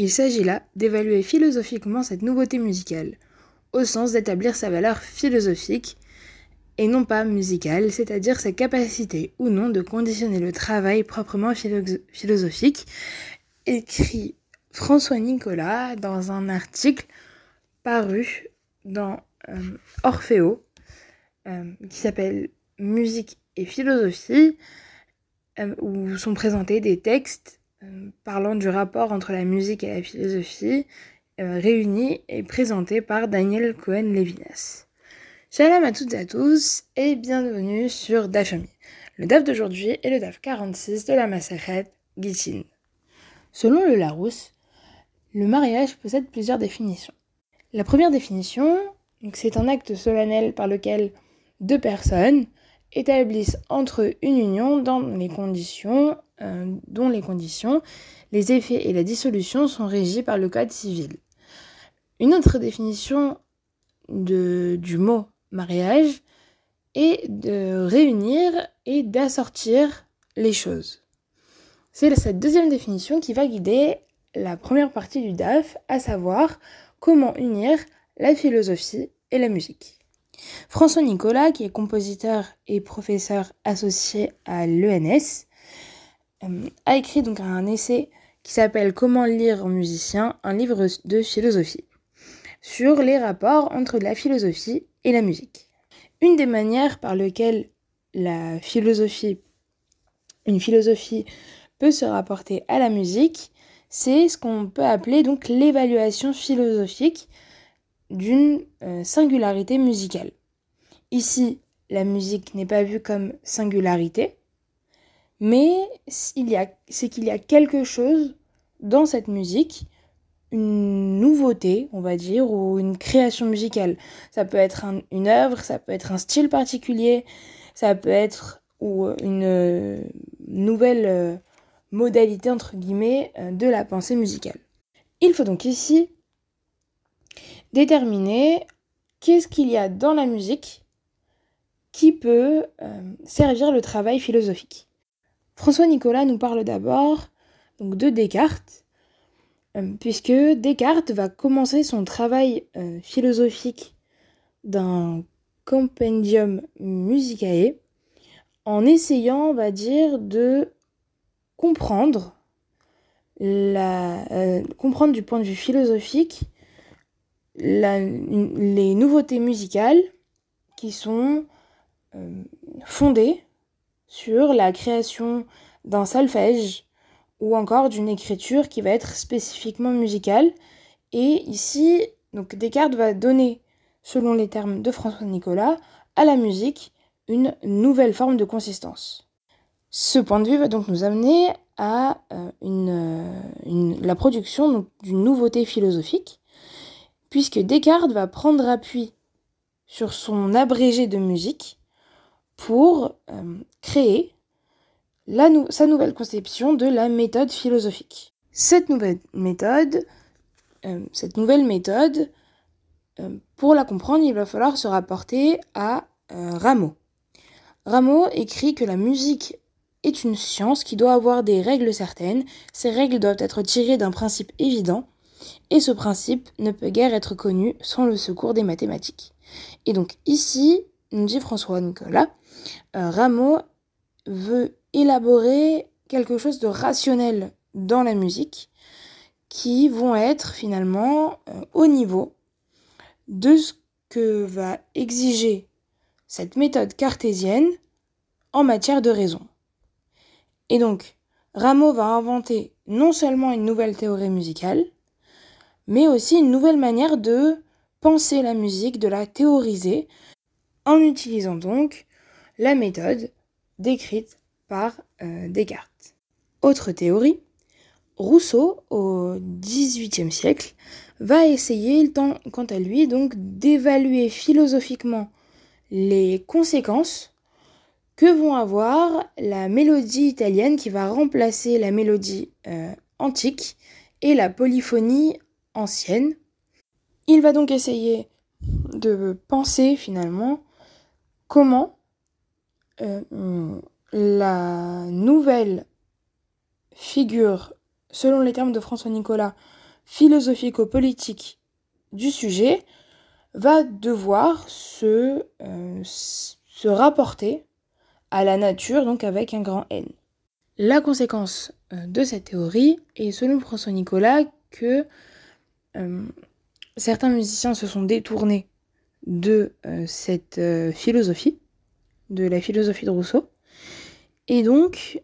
Il s'agit là d'évaluer philosophiquement cette nouveauté musicale, au sens d'établir sa valeur philosophique et non pas musicale, c'est-à-dire sa capacité ou non de conditionner le travail proprement philosophique, écrit François Nicolas dans un article paru dans Orfeo, qui s'appelle « Musique et philosophie », où sont présentés des textes parlant du rapport entre la musique et la philosophie, réunis et présentés par Daniel Cohen-Lévinas. Shalom à toutes et à tous, et bienvenue sur Daf Yummy. Le Daf d'aujourd'hui est le Daf 46 de la Massekhet Gittin. Selon le Larousse, le mariage possède plusieurs définitions. La première définition, donc c'est un acte solennel par lequel deux personnes établissent entre eux une union dans les conditions, dont les conditions, les effets et la dissolution sont régis par le Code civil. Une autre définition du mot mariage est de réunir et d'assortir les choses. C'est cette deuxième définition qui va guider la première partie du DAF, à savoir comment unir la philosophie et la musique. François Nicolas, qui est compositeur et professeur associé à l'ENS, a écrit donc un essai qui s'appelle « Comment lire aux musiciens », un livre de philosophie, sur les rapports entre la philosophie et la musique. Une des manières par lesquelles une philosophie peut se rapporter à la musique, c'est ce qu'on peut appeler donc l'évaluation philosophique d'une singularité musicale. Ici, la musique n'est pas vue comme singularité, mais c'est qu'il y a quelque chose dans cette musique, une nouveauté, on va dire, ou une création musicale. Ça peut être une œuvre, ça peut être un style particulier, ça peut être une nouvelle modalité, entre guillemets, de la pensée musicale. Il faut donc ici déterminer qu'est-ce qu'il y a dans la musique qui peut servir le travail philosophique. François Nicolas nous parle d'abord donc, de Descartes, puisque Descartes va commencer son travail philosophique d'un Compendium musicae en essayant, on va dire, de comprendre du point de vue philosophique les nouveautés musicales qui sont fondées sur la création d'un solfège ou encore d'une écriture qui va être spécifiquement musicale. Et ici, donc Descartes va donner, selon les termes de François Nicolas, à la musique une nouvelle forme de consistance. Ce point de vue va donc nous amener à la production donc, d'une nouveauté philosophique, puisque Descartes va prendre appui sur son abrégé de musique pour créer sa nouvelle conception de la méthode philosophique. Cette nouvelle méthode, pour la comprendre, il va falloir se rapporter à Rameau. Rameau écrit que la musique est une science qui doit avoir des règles certaines, ces règles doivent être tirées d'un principe évident, et ce principe ne peut guère être connu sans le secours des mathématiques. Et donc ici, nous dit François Nicolas, Rameau veut élaborer quelque chose de rationnel dans la musique, qui vont être finalement au niveau de ce que va exiger cette méthode cartésienne en matière de raison. Et donc, Rameau va inventer non seulement une nouvelle théorie musicale, mais aussi une nouvelle manière de penser la musique, de la théoriser, en utilisant donc la méthode décrite par Descartes. Autre théorie, Rousseau, au XVIIIe siècle, va essayer, quant à lui, donc, d'évaluer philosophiquement les conséquences que vont avoir la mélodie italienne qui va remplacer la mélodie antique et la polyphonie ancienne. Il va donc essayer de penser finalement comment la nouvelle figure, selon les termes de François Nicolas, philosophico-politique du sujet va devoir se rapporter à la nature, donc avec un grand N. La conséquence de cette théorie est, selon François Nicolas, que certains musiciens se sont détournés de cette philosophie, de la philosophie de Rousseau, et donc,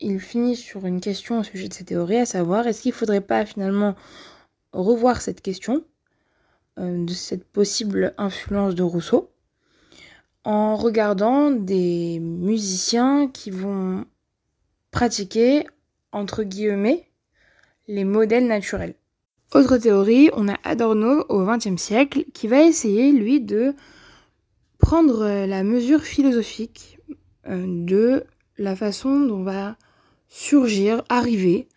il finit sur une question au sujet de cette théorie, à savoir, est-ce qu'il ne faudrait pas finalement revoir cette question de cette possible influence de Rousseau en regardant des musiciens qui vont pratiquer, entre guillemets, les modèles naturels. Autre théorie, on a Adorno au XXe siècle qui va essayer, lui, de prendre la mesure philosophique de la façon dont va arriver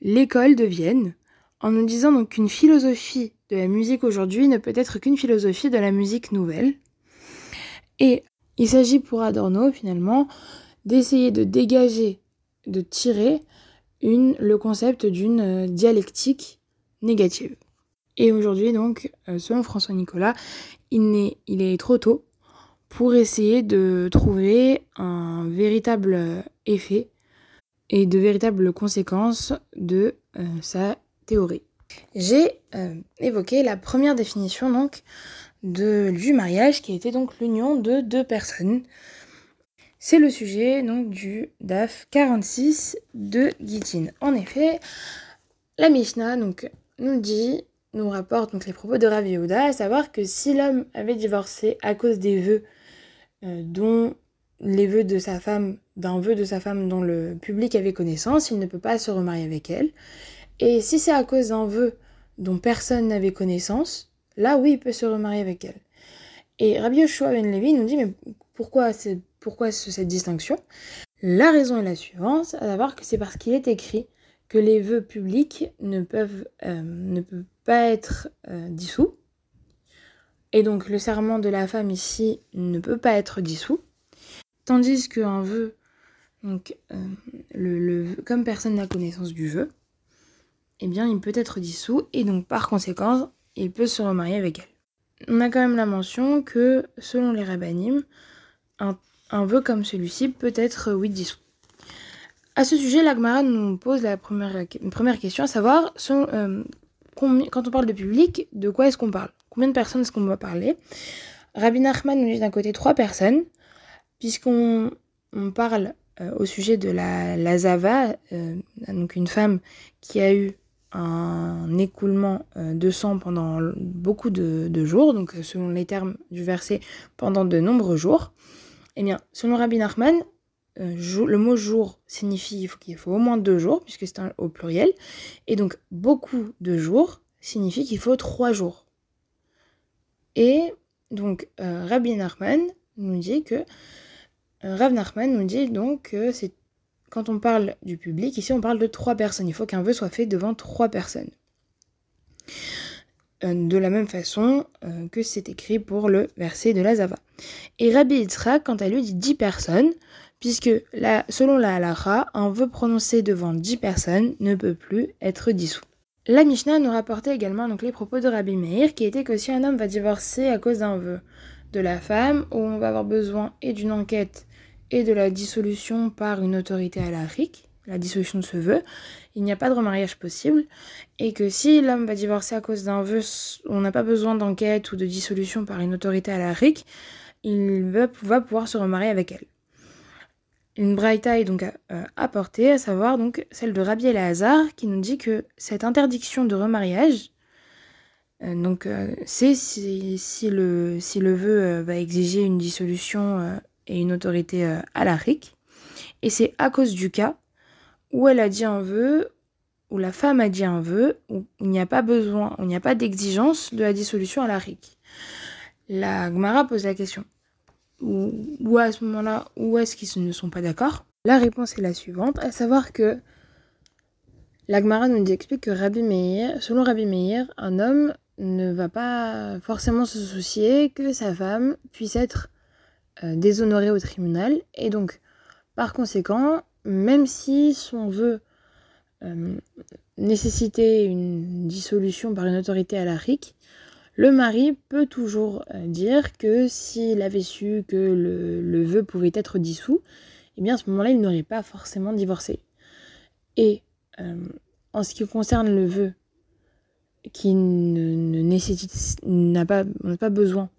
l'école de Vienne, en nous disant donc qu'une philosophie de la musique aujourd'hui ne peut être qu'une philosophie de la musique nouvelle. Et il s'agit pour Adorno, finalement, d'essayer de dégager, de tirer le concept d'une dialectique négative. Et aujourd'hui, donc, selon François Nicolas, il est trop tôt pour essayer de trouver un véritable effet et de véritables conséquences de sa théorie. J'ai évoqué la première définition, donc, du mariage, qui était donc l'union de deux personnes. C'est le sujet donc du Daf 46 de Gittin. En effet, la Mishnah donc nous rapporte donc les propos de Rav Yehuda, à savoir que si l'homme avait divorcé à cause des vœux d'un vœu de sa femme dont le public avait connaissance, il ne peut pas se remarier avec elle. Et si c'est à cause d'un vœu dont personne n'avait connaissance, là, oui, il peut se remarier avec elle. Et Rabbi Yehoshua Ben Levi nous dit, mais pourquoi cette distinction ? La raison est la suivante, à savoir que c'est parce qu'il est écrit que les vœux publics ne peuvent pas être dissous. Et donc, le serment de la femme ici ne peut pas être dissous. Tandis qu'un vœu, donc, comme personne n'a connaissance du vœu, eh bien, il peut être dissous. Et donc, par conséquent, il peut se remarier avec elle. On a quand même la mention que, selon les Rabbanim, un vœu comme celui-ci peut être, oui, dissous. À ce sujet, l'Agmara nous pose une première question, à savoir, quand on parle de public, de quoi est-ce qu'on parle ? Combien de personnes est-ce qu'on doit parler ? Rabbi Nachman nous dit d'un côté 3 personnes, puisqu'on parle au sujet de la Zava, donc une femme qui a eu un écoulement de sang pendant beaucoup de jours, donc selon les termes du verset, pendant de nombreux jours. Eh bien, selon Rabbi Nachman, le mot jour signifie qu'il faut au moins 2 jours, puisque c'est au pluriel, et donc beaucoup de jours signifie qu'il faut 3 jours. Et donc Rabbi Nachman nous dit donc que c'est quand on parle du public, ici on parle de 3 personnes. Il faut qu'un vœu soit fait devant 3 personnes. De la même façon que c'est écrit pour le verset de la Zava. Et Rabbi Yitzhak, quant à lui, dit 10 personnes, puisque selon la Alara, un vœu prononcé devant 10 personnes ne peut plus être dissous. La Mishnah nous rapportait également donc les propos de Rabbi Meir, qui était que si un homme va divorcer à cause d'un vœu de la femme, où on va avoir besoin et d'une enquête et de la dissolution par une autorité halakhique, la dissolution de ce vœu, il n'y a pas de remariage possible, et que si l'homme va divorcer à cause d'un vœu, on n'a pas besoin d'enquête ou de dissolution par une autorité halakhique, il va pouvoir se remarier avec elle. Une braïta est donc apportée, à savoir donc celle de Rabbi Elazar, qui nous dit que cette interdiction de remariage, c'est si le vœu va exiger une dissolution et une autorité halakhique, et c'est à cause du cas où elle a dit un vœu, où la femme a dit un vœu, où il n'y a pas besoin, où il n'y a pas d'exigence de la dissolution halakhique. La Gemara pose la question, où à ce moment-là, où est-ce qu'ils ne sont pas d'accord ? La réponse est la suivante, à savoir que la Gemara nous explique que selon Rabbi Meir, un homme ne va pas forcément se soucier que sa femme puisse être déshonoré au tribunal, et donc par conséquent, même si son vœu nécessiter une dissolution par une autorité alarique, le mari peut toujours dire que s'il avait su que le vœu pouvait être dissous, eh bien à ce moment-là, il n'aurait pas forcément divorcé. Et en ce qui concerne le vœu, qui ne nécessite, n'a pas besoin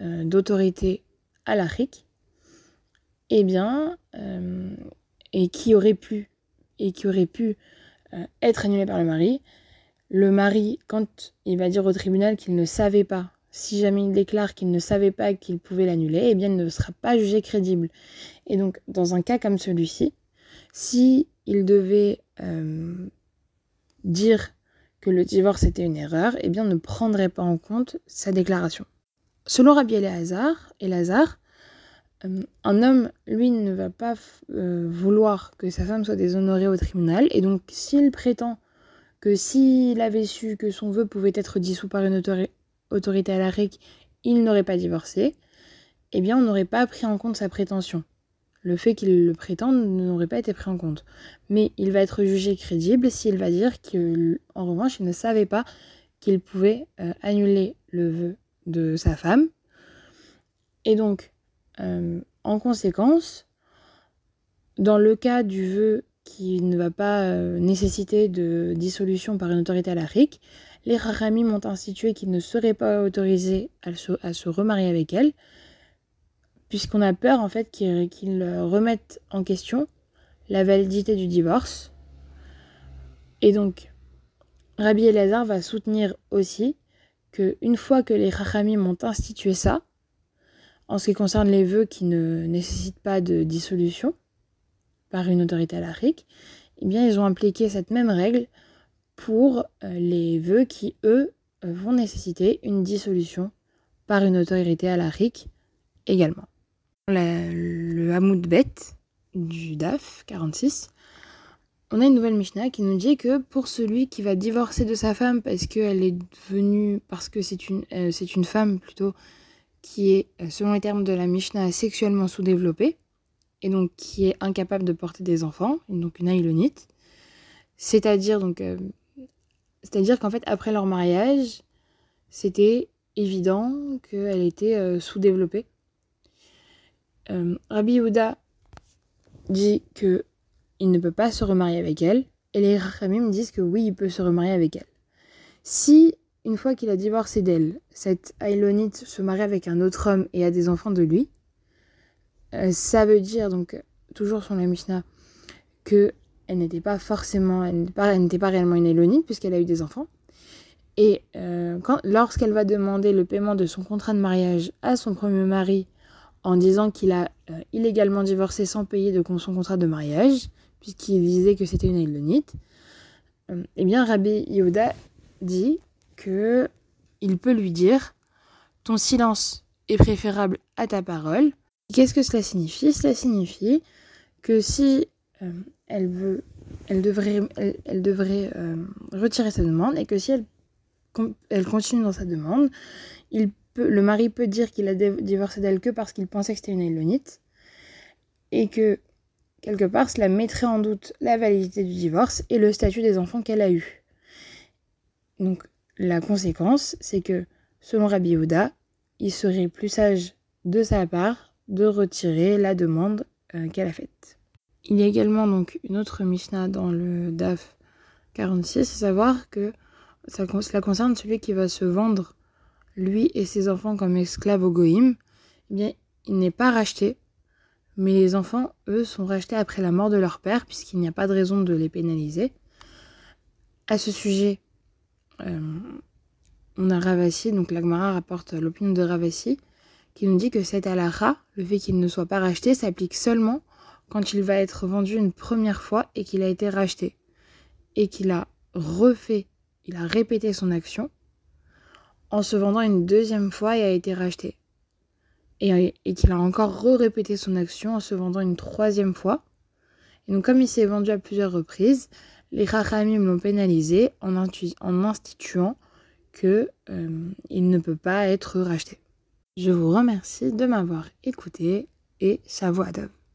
d'autorité alarique, eh bien, et qui aurait pu être annulé par le mari, quand il va dire au tribunal qu'il ne savait pas, si jamais il déclare qu'il ne savait pas qu'il pouvait l'annuler, eh bien, il ne sera pas jugé crédible. Et donc, dans un cas comme celui-ci, si il devait dire que le divorce était une erreur, eh bien, on ne prendrait pas en compte sa déclaration. Selon Rabbi Elazar, un homme, lui, ne va pas vouloir que sa femme soit déshonorée au tribunal, et donc s'il prétend que s'il avait su que son vœu pouvait être dissous par une autorité alarique, il n'aurait pas divorcé, eh bien, on n'aurait pas pris en compte sa prétention. Le fait qu'il le prétende n'aurait pas été pris en compte. Mais il va être jugé crédible s'il va dire qu'en revanche, il ne savait pas qu'il pouvait annuler le vœu de sa femme. Et donc, en conséquence, dans le cas du vœu qui ne va pas nécessiter de dissolution par une autorité alarique, les rachamim ont institué qu'il ne serait pas autorisé à se remarier avec elle, puisqu'on a peur en fait qu'ils remettent en question la validité du divorce. Et donc, Rabbi Elazar va soutenir aussi qu'une fois que les Khachamim ont institué ça, en ce qui concerne les vœux qui ne nécessitent pas de dissolution par une autorité alarique, eh bien ils ont appliqué cette même règle pour les vœux qui, eux, vont nécessiter une dissolution par une autorité alarique également. Le Amud Bet du Daf 46, on a une nouvelle Mishnah qui nous dit que pour celui qui va divorcer de sa femme parce que c'est une femme plutôt qui est, selon les termes de la Mishnah, sexuellement sous-développée et donc qui est incapable de porter des enfants, donc une Aylonite, c'est-à-dire qu'en fait après leur mariage, c'était évident qu'elle était sous-développée. Rabbi Oda dit que il ne peut pas se remarier avec elle, et les Khachamim disent que oui, il peut se remarier avec elle. Si, une fois qu'il a divorcé d'elle, cette Aylonite se marie avec un autre homme et a des enfants de lui, ça veut dire, donc, toujours sur la Mishnah, qu'elle n'était pas forcément, elle n'était pas réellement une Aylonite, puisqu'elle a eu des enfants. Et lorsqu'elle va demander le paiement de son contrat de mariage à son premier mari, en disant qu'il a illégalement divorcé sans payer son contrat de mariage, puisqu'il disait que c'était une Aylonite, eh bien Rabbi Yehuda dit qu'il peut lui dire « Ton silence est préférable à ta parole ». Qu'est-ce que cela signifie ? Cela signifie que si elle devrait retirer sa demande, et que si elle continue dans sa demande, le mari peut dire qu'il a divorcé d'elle que parce qu'il pensait que c'était une Aylonite, et que, quelque part, cela mettrait en doute la validité du divorce et le statut des enfants qu'elle a eu. Donc, la conséquence, c'est que, selon Rabbi Yehuda, il serait plus sage de sa part de retirer la demande qu'elle a faite. Il y a également donc une autre Mishnah dans le DAF 46, à savoir que cela concerne celui qui va se vendre lui et ses enfants comme esclaves au Goïm, eh bien, il n'est pas racheté, mais les enfants, eux, sont rachetés après la mort de leur père, puisqu'il n'y a pas de raison de les pénaliser. À ce sujet, on a Ravassi, donc l'Agmara rapporte l'opinion de Ravassi, qui nous dit que cette Alara, le fait qu'il ne soit pas racheté, s'applique seulement quand il va être vendu une première fois et qu'il a été racheté, et qu'il a répété son action, en se vendant une deuxième fois et a été racheté. Et qu'il a encore répété son action en se vendant une troisième fois. Et donc comme il s'est vendu à plusieurs reprises, les Khachamim l'ont pénalisé en instituant qu'il ne peut pas être racheté. Je vous remercie de m'avoir écouté et Shavua Tov.